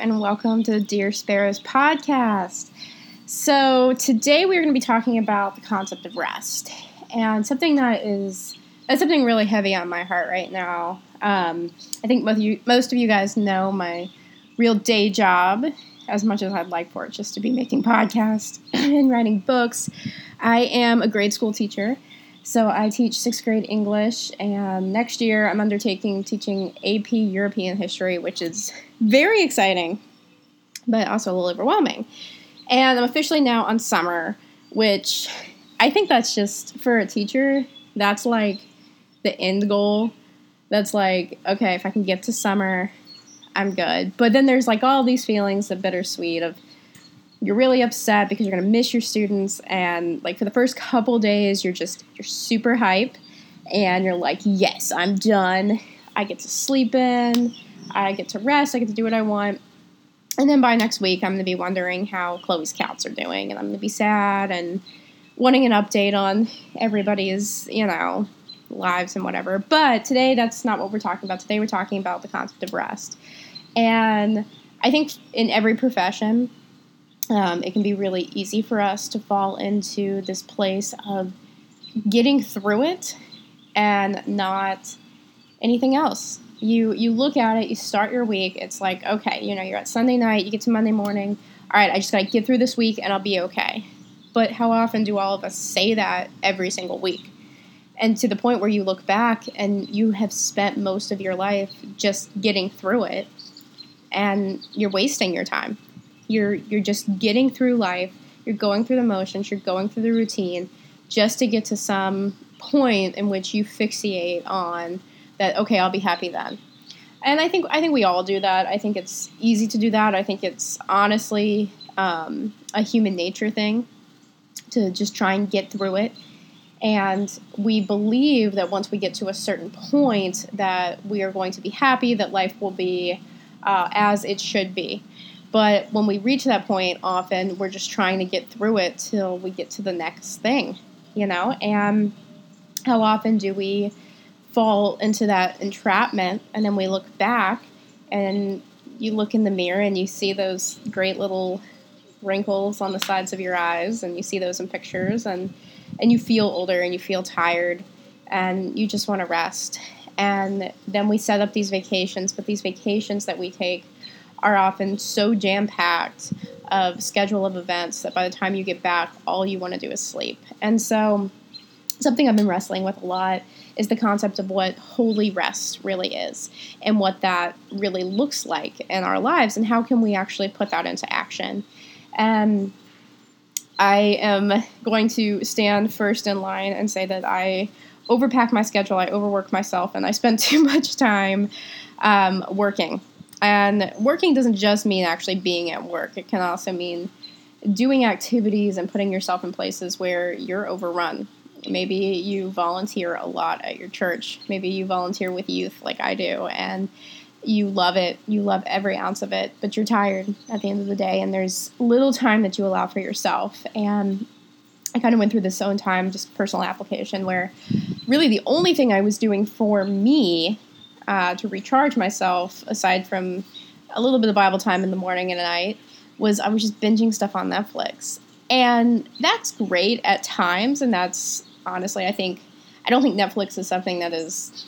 and welcome to the Dear Sparrows podcast. So today we're going to be talking about the concept of rest, and something that is something really heavy on my heart right now. I think most of you guys know my real day job, as much as I'd like for it just to be making podcasts and writing books. I am a grade school teacher. So I teach 6th grade English, and next year I'm undertaking teaching AP European History, which is very exciting, but also a little overwhelming. And I'm officially now on summer, which I think that's just, for a teacher, that's like the end goal. That's like, okay, if I can get to summer, I'm good. But then there's like all these feelings, the bittersweet of, you're really upset because you're going to miss your students, and like for the first couple days you're super hype and you're like, yes, I'm done. I get to sleep in. I get to rest. I get to do what I want. And then by next week I'm going to be wondering how Chloe's cats are doing, and I'm going to be sad and wanting an update on everybody's, lives and whatever. But today that's not what we're talking about. Today we're talking about the concept of rest. And I think in every profession, it can be really easy for us to fall into this place of getting through it and not anything else. You look at it, you start your week, it's like, okay, you're at Sunday night, you get to Monday morning, all right, I just got to get through this week and I'll be okay. But how often do all of us say that every single week? And to the point where you look back and you have spent most of your life just getting through it, and you're wasting your time. You're just getting through life, you're going through the motions, you're going through the routine just to get to some point in which you fixate on that, okay, I'll be happy then. And I think we all do that. I think it's easy to do that. I think it's honestly a human nature thing to just try and get through it. And we believe that once we get to a certain point that we are going to be happy, that life will be as it should be. But when we reach that point, often we're just trying to get through it till we get to the next thing, And how often do we fall into that entrapment? And then we look back, and you look in the mirror, and you see those great little wrinkles on the sides of your eyes, and you see those in pictures, and you feel older, and you feel tired, and you just want to rest. And then we set up these vacations, but these vacations that we take are often so jam-packed of schedule of events that by the time you get back, all you want to do is sleep. And so something I've been wrestling with a lot is the concept of what holy rest really is and what that really looks like in our lives and how can we actually put that into action. I am going to stand first in line and say that I overpack my schedule, I overwork myself, and I spend too much time working. And working doesn't just mean actually being at work. It can also mean doing activities and putting yourself in places where you're overrun. Maybe you volunteer a lot at your church. Maybe you volunteer with youth like I do, and you love it. You love every ounce of it, but you're tired at the end of the day, and there's little time that you allow for yourself. And I kind of went through this own time, just personal application, where really the only thing I was doing for me to recharge myself, aside from a little bit of Bible time in the morning and at night, I was just binging stuff on Netflix. And that's great at times, and that's honestly, I don't think Netflix is something that is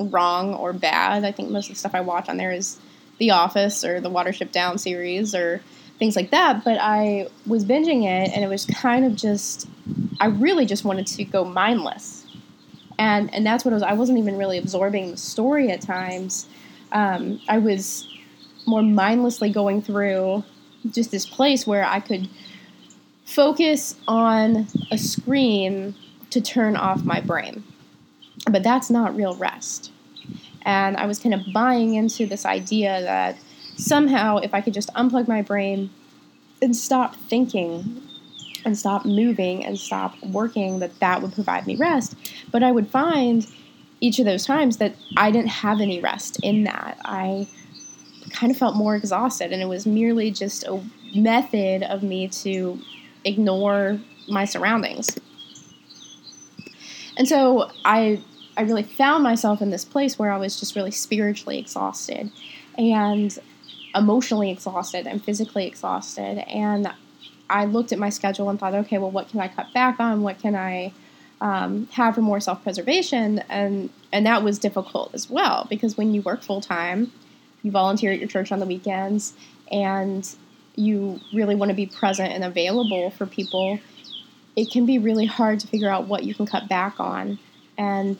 wrong or bad. I think most of the stuff I watch on there is The Office or the Watership Down series or things like that, but I was binging it, and it was kind of just, I really just wanted to go mindless. And that's what it was. I wasn't even really absorbing the story at times. I was more mindlessly going through just this place where I could focus on a screen to turn off my brain. But that's not real rest. And I was kind of buying into this idea that somehow if I could just unplug my brain and stop thinking and stop moving and stop working, that would provide me rest. But I would find each of those times that I didn't have any rest in that. I kind of felt more exhausted, and it was merely just a method of me to ignore my surroundings. And so I really found myself in this place where I was just really spiritually exhausted. And emotionally exhausted and physically exhausted. And I looked at my schedule and thought, okay, well, what can I cut back on? What can I have for more self-preservation? And that was difficult as well, because when you work full-time, you volunteer at your church on the weekends, and you really want to be present and available for people, it can be really hard to figure out what you can cut back on. And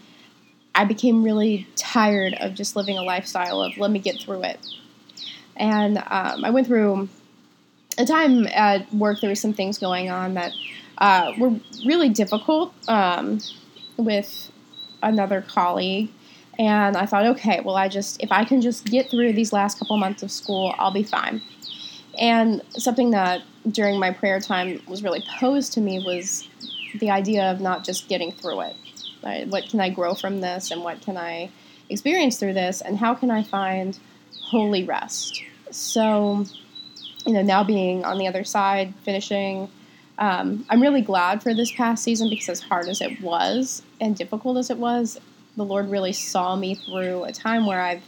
I became really tired of just living a lifestyle of, let me get through it. And I went through a time at work, there were some things going on that were really difficult with another colleague. And I thought, okay, well, if I can just get through these last couple months of school, I'll be fine. And something that during my prayer time was really posed to me was the idea of not just getting through it. Right? What can I grow from this, and what can I experience through this, and how can I find holy rest? So, now being on the other side, finishing, I'm really glad for this past season, because as hard as it was and difficult as it was, the Lord really saw me through a time where I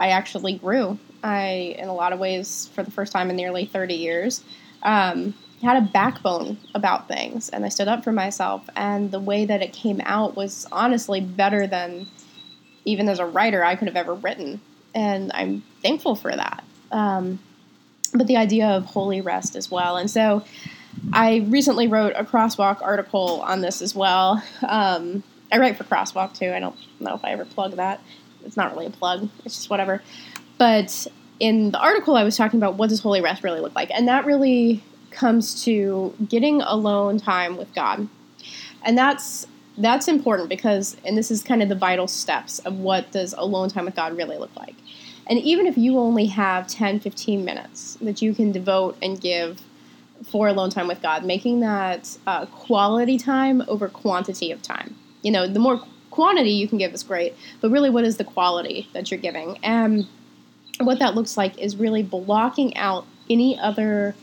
actually grew. I, in a lot of ways, for the first time in nearly 30 years, had a backbone about things, and I stood up for myself, and the way that it came out was honestly better than, even as a writer, I could have ever written, and I'm thankful for that. But the idea of holy rest as well, and so I recently wrote a Crosswalk article on this as well. I write for Crosswalk, too. I don't know if I ever plug that. It's not really a plug. It's just whatever. But in the article, I was talking about, what does holy rest really look like? And that really comes to getting alone time with God. And that's important, because, and this is kind of the vital steps of what does alone time with God really look like. And even if you only have 10, 15 minutes that you can devote and give for alone time with God, making that quality time over quantity of time. The more quantity you can give is great, but really what is the quality that you're giving? And what that looks like is really blocking out any other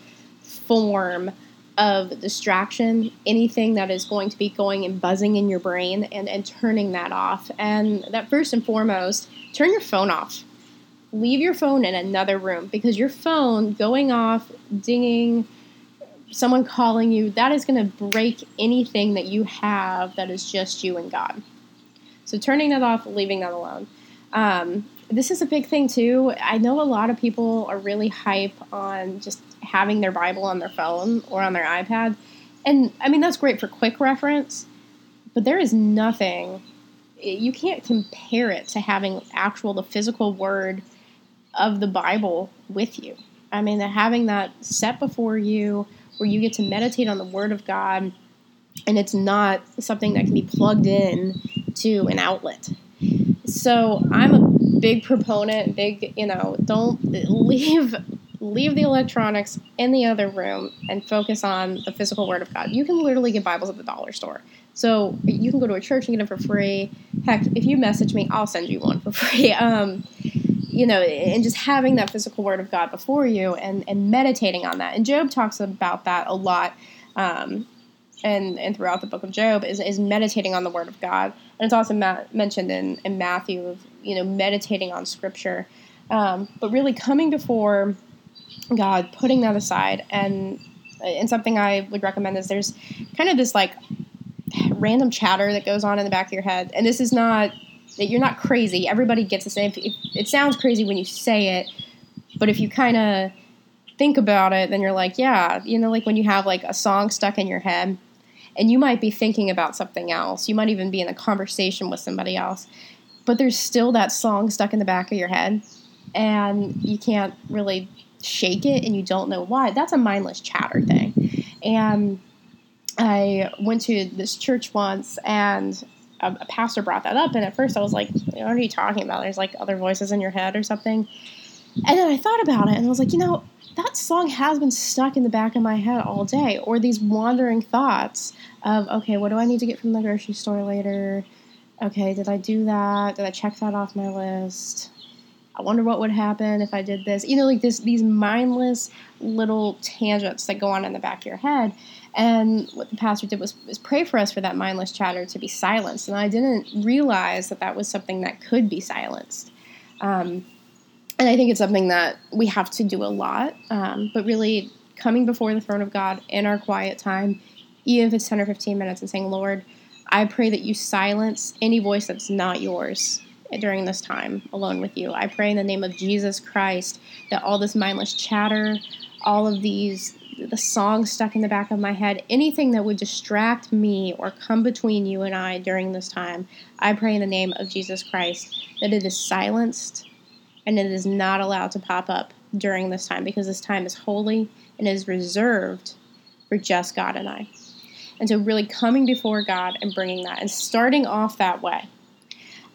form of distraction, anything that is going to be going and buzzing in your brain, and turning that off. And that first and foremost, turn your phone off. Leave your phone in another room, because your phone going off, dinging, someone calling you, that is going to break anything that you have that is just you and God. So turning that off, leaving that alone. This is a big thing, too. I know a lot of people are really hype on just having their Bible on their phone or on their iPad. And, that's great for quick reference, but there is nothing. You can't compare it to having the physical word of the Bible with you. Having that set before you, where you get to meditate on the Word of God, and it's not something that can be plugged in to an outlet. So I'm a big proponent, don't leave the electronics in the other room and focus on the physical Word of God. You can literally get Bibles at the dollar store. So you can go to a church and get them for free. Heck, if you message me, I'll send you one for free. And just having that physical Word of God before you and meditating on that. And Job talks about that a lot, and throughout the book of Job, is meditating on the Word of God. And it's also mentioned in Matthew of, meditating on Scripture. But really coming before God, putting that aside. And something I would recommend is there's kind of this, random chatter that goes on in the back of your head. And this is not... that you're not crazy. Everybody gets this. If it sounds crazy when you say it, but if you kind of think about it, then you're like, yeah, when you have a song stuck in your head, and you might be thinking about something else. You might even be in a conversation with somebody else, but there's still that song stuck in the back of your head, and you can't really shake it, and you don't know why. That's a mindless chatter thing. And I went to this church once, and a pastor brought that up, and at first I was like, what are you talking about? There's other voices in your head or something. And then I thought about it, and I was like, that song has been stuck in the back of my head all day, or these wandering thoughts of, okay, what do I need to get from the grocery store later? Okay, did I do that? Did I check that off my list? I wonder what would happen if I did this. These mindless little tangents that go on in the back of your head. And what the pastor did was pray for us for that mindless chatter to be silenced. And I didn't realize that was something that could be silenced. And I think it's something that we have to do a lot, but really coming before the throne of God in our quiet time, even if it's 10 or 15 minutes, and saying, Lord, I pray that you silence any voice that's not yours during this time alone with you. I pray in the name of Jesus Christ that all this mindless chatter, all of these, the songs stuck in the back of my head, anything that would distract me or come between you and I during this time, I pray in the name of Jesus Christ that it is silenced and it is not allowed to pop up during this time, because this time is holy and is reserved for just God and I. And so really coming before God and bringing that and starting off that way.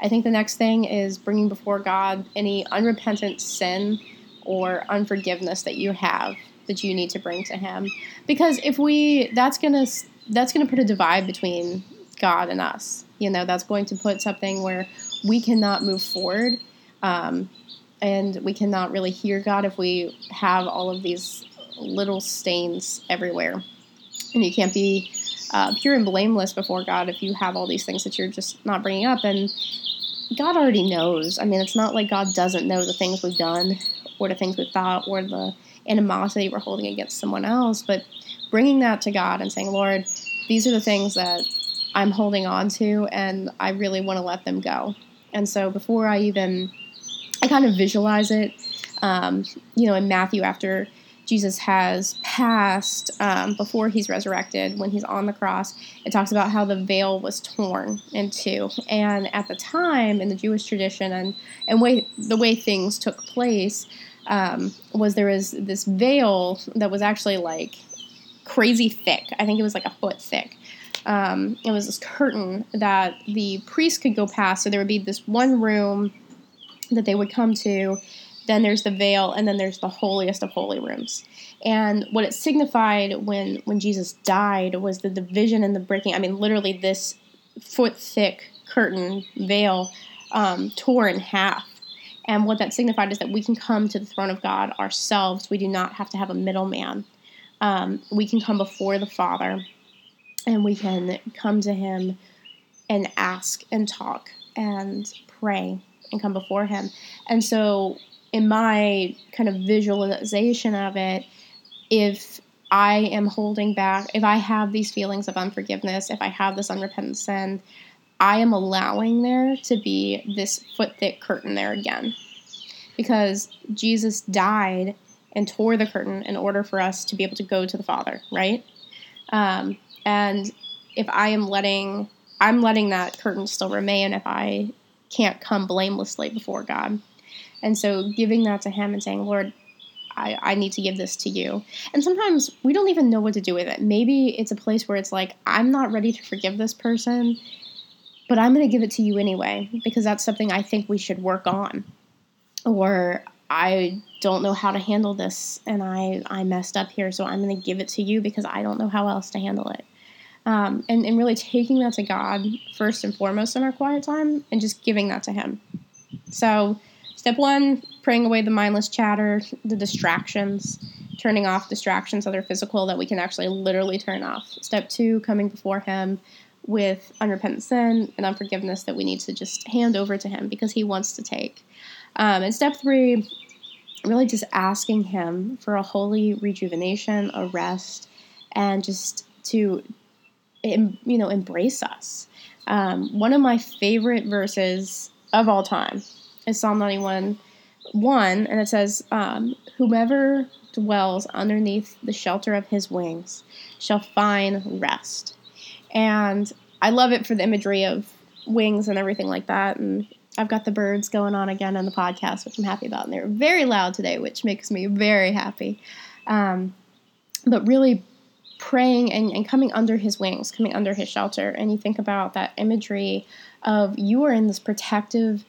I think the next thing is bringing before God any unrepentant sin or unforgiveness that you have that you need to bring to him. Because if we, that's going to put a divide between God and us. You know, that's going to put something where we cannot move forward, and we cannot really hear God if we have all of these little stains everywhere. And you can't be pure and blameless before God if you have all these things that you're just not bringing up. And God already knows. I mean, it's not like God doesn't know the things we've done or the things we've thought or the animosity we're holding against someone else. But bringing that to God and saying, Lord, these are the things that I'm holding on to and I really want to let them go. And so before I kind of visualize it, in Matthew, after Jesus has passed, before he's resurrected, when he's on the cross, it talks about how the veil was torn in two. And at the time, in the Jewish tradition and the way things took place, was there was this veil that was actually like crazy thick. I think it was like a foot thick. It was this curtain that the priest could go past. So there would be this one room that they would come to. Then there's the veil, and then there's the holiest of holy rooms. And what it signified when Jesus died was the division and the breaking. I mean, literally this foot-thick curtain veil tore in half. And what that signified is that we can come to the throne of God ourselves. We do not have to have a middleman. We can come before the Father, and we can come to him and ask and talk and pray and come before him. And so in my kind of visualization of it, if I am holding back, if I have these feelings of unforgiveness, if I have this unrepentant sin, I am allowing there to be this foot-thick curtain there again. Because Jesus died and tore the curtain in order for us to be able to go to the Father, right? And if I am letting, I'm letting that curtain still remain if I can't come blamelessly before God. And so giving that to him and saying, Lord, I need to give this to you. And sometimes we don't even know what to do with it. Maybe it's a place where it's like, I'm not ready to forgive this person, but I'm going to give it to you anyway, because that's something I think we should work on. Or I don't know how to handle this, and I messed up here, so I'm going to give it to you because I don't know how else to handle it. And really taking that to God first and foremost in our quiet time and just giving that to him. So step one, praying away the mindless chatter, the distractions, turning off distractions that are physical that we can actually literally turn off. Step two, coming before him with unrepentant sin and unforgiveness that we need to just hand over to him because he wants to take. And step three, really just asking him for a holy rejuvenation, a rest, and just to embrace us. One of my favorite verses of all time is Psalm 91:1, and it says, whomever dwells underneath the shelter of his wings shall find rest. And I love it for the imagery of wings and everything like that. And I've got the birds going on again on the podcast, which I'm happy about. And they were very loud today, which makes me very happy. But really praying and coming under his wings, coming under his shelter. And you think about that imagery of you are in this protective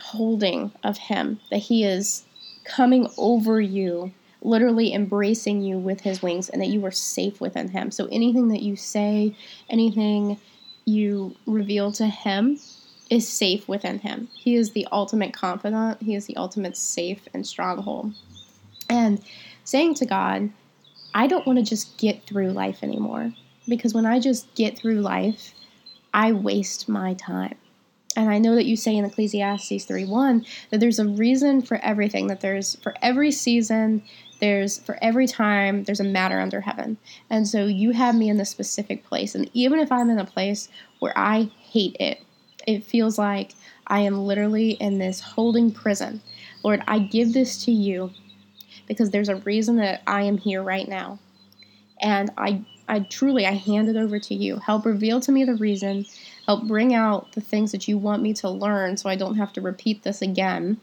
holding of him, that he is coming over you, literally embracing you with his wings, and that you are safe within him. So anything that you say, anything you reveal to him is safe within him. He is the ultimate confidant. He is the ultimate safe and stronghold. And saying to God, I don't want to just get through life anymore, because when I just get through life, I waste my time. And I know that you say in Ecclesiastes 3:1 that there's a reason for everything, that there's for every season, there's for every time, there's a matter under heaven. And so you have me in this specific place. And even if I'm in a place where I hate it, it feels like I am literally in this holding prison. Lord, I give this to you because there's a reason that I am here right now. And I truly hand it over to you. Help reveal to me the reason. Help bring out the things that you want me to learn so I don't have to repeat this again.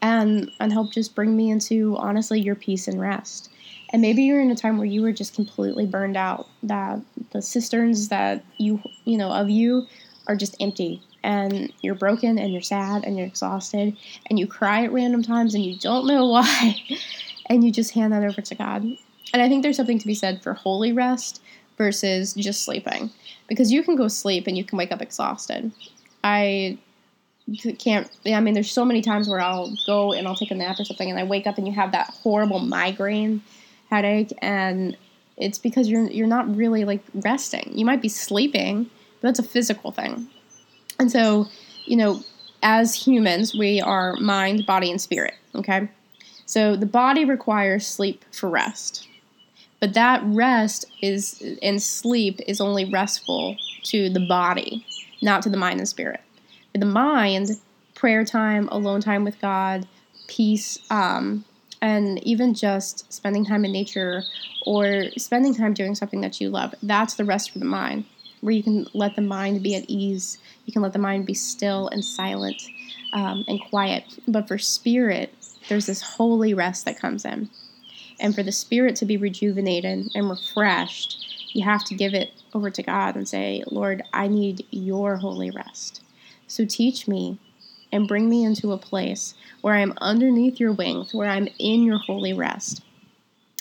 And help just bring me into, honestly, your peace and rest. And maybe you're in a time where you were just completely burned out, that the cisterns that you are just empty, and you're broken, and you're sad, and you're exhausted, and you cry at random times, and you don't know why, and you just hand that over to God. And I think there's something to be said for holy rest versus just sleeping, because you can go sleep, and you can wake up exhausted. There's so many times where I'll go and I'll take a nap or something and I wake up and you have that horrible migraine headache, and it's because you're not really resting. You might be sleeping, but that's a physical thing. And so, as humans, we are mind, body, and spirit, okay? So the body requires sleep for rest, but that rest and sleep is only restful to the body, not to the mind and spirit. The mind, prayer time, alone time with God, peace, and even just spending time in nature or spending time doing something that you love. That's the rest for the mind, where you can let the mind be at ease. You can let the mind be still and silent and quiet. But for spirit, there's this holy rest that comes in. And for the spirit to be rejuvenated and refreshed, you have to give it over to God and say, Lord, I need your holy rest. So teach me and bring me into a place where I'm underneath your wings, where I'm in your holy rest,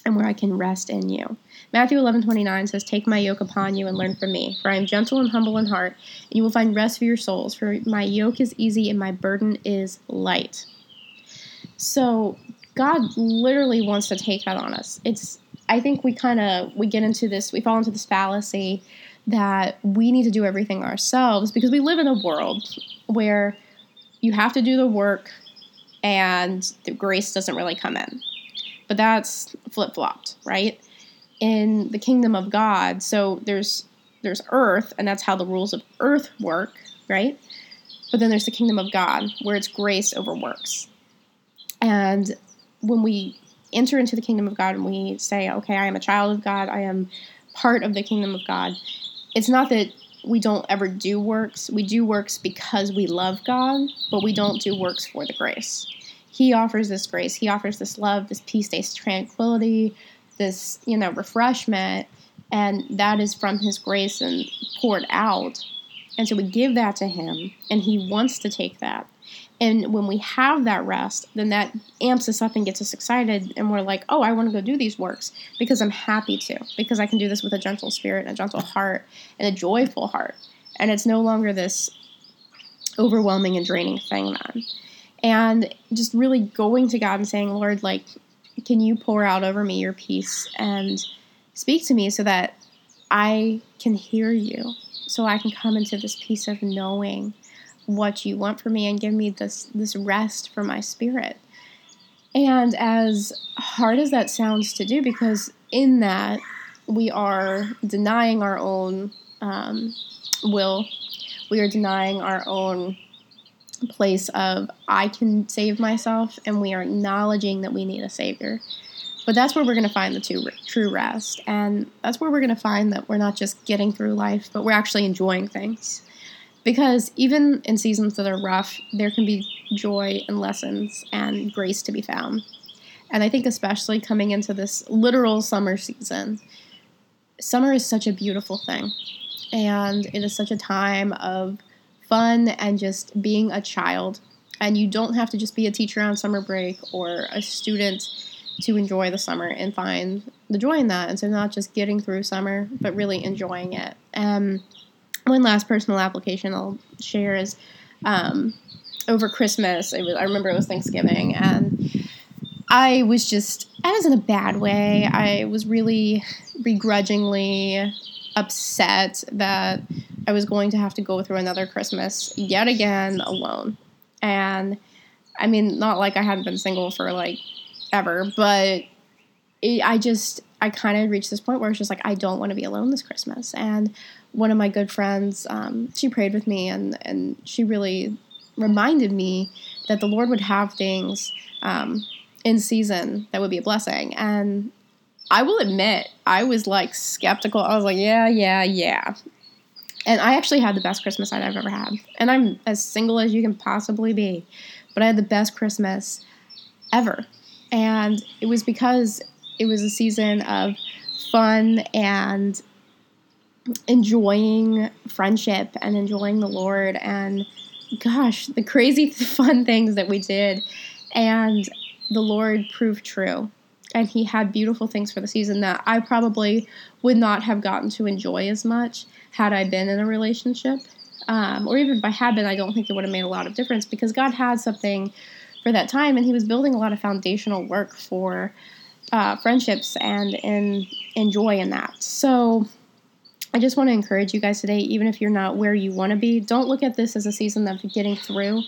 and where I can rest in you. Matthew 11:29 says, Take my yoke upon you and learn from me, for I am gentle and humble in heart, and you will find rest for your souls, for my yoke is easy and my burden is light. So God literally wants to take that on us. We fall into this fallacy that we need to do everything ourselves, because we live in a world where you have to do the work and the grace doesn't really come in. But that's flip-flopped, right? In the kingdom of God, so there's earth, and that's how the rules of earth work, right? But then there's the kingdom of God, where it's grace over works. And when we enter into the kingdom of God and we say, okay, I am a child of God, I am part of the kingdom of God, it's not that we don't ever do works. We do works because we love God, but we don't do works for the grace. He offers this grace. He offers this love, this peace, this tranquility, this, refreshment, and that is from his grace and poured out. And so we give that to him, and he wants to take that. And when we have that rest, then that amps us up and gets us excited. And we're like, oh, I want to go do these works because I'm happy to, because I can do this with a gentle spirit and a gentle heart and a joyful heart. And it's no longer this overwhelming and draining thing then. And just really going to God and saying, Lord, can you pour out over me your peace and speak to me so that I can hear you, so I can come into this peace of knowing what you want for me, and give me this rest for my spirit. And as hard as that sounds to do, because in that we are denying our own will, we are denying our own place of I can save myself, and we are acknowledging that we need a savior. But that's where we're going to find the true rest, and that's where we're going to find that we're not just getting through life, but we're actually enjoying things. Because even in seasons that are rough, there can be joy and lessons and grace to be found. And I think especially coming into this literal summer season, summer is such a beautiful thing. And it is such a time of fun and just being a child. And you don't have to just be a teacher on summer break or a student to enjoy the summer and find the joy in that. And so not just getting through summer, but really enjoying it. One last personal application I'll share is over Christmas. I remember it was Thanksgiving, and I was in a bad way. I was really begrudgingly upset that I was going to have to go through another Christmas yet again alone. And I mean, not like I hadn't been single for like ever, but I kind of reached this point where it's just like, I don't want to be alone this Christmas. And one of my good friends, she prayed with me and she really reminded me that the Lord would have things in season that would be a blessing. And I will admit, I was like skeptical. I was like, yeah. And I actually had the best Christmas I've ever had. And I'm as single as you can possibly be. But I had the best Christmas ever. And it was because it was a season of fun and enjoying friendship and enjoying the Lord and, gosh, the crazy fun things that we did. And the Lord proved true. And he had beautiful things for the season that I probably would not have gotten to enjoy as much had I been in a relationship. Or even if I had been, I don't think it would have made a lot of difference because God had something for that time, and he was building a lot of foundational work for friendships and joy in that. So I just want to encourage you guys today, even if you're not where you want to be, don't look at this as a season of getting through.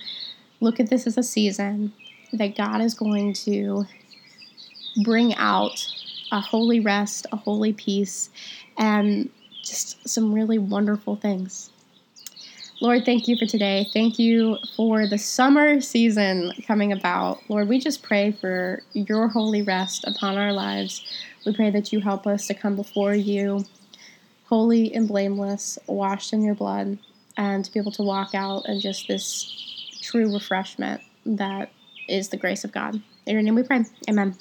Look at this as a season that God is going to bring out a holy rest, a holy peace, and just some really wonderful things. Lord, thank you for today. Thank you for the summer season coming about. Lord, we just pray for your holy rest upon our lives. We pray that you help us to come before you, holy and blameless, washed in your blood, and to be able to walk out in just this true refreshment that is the grace of God. In your name we pray. Amen.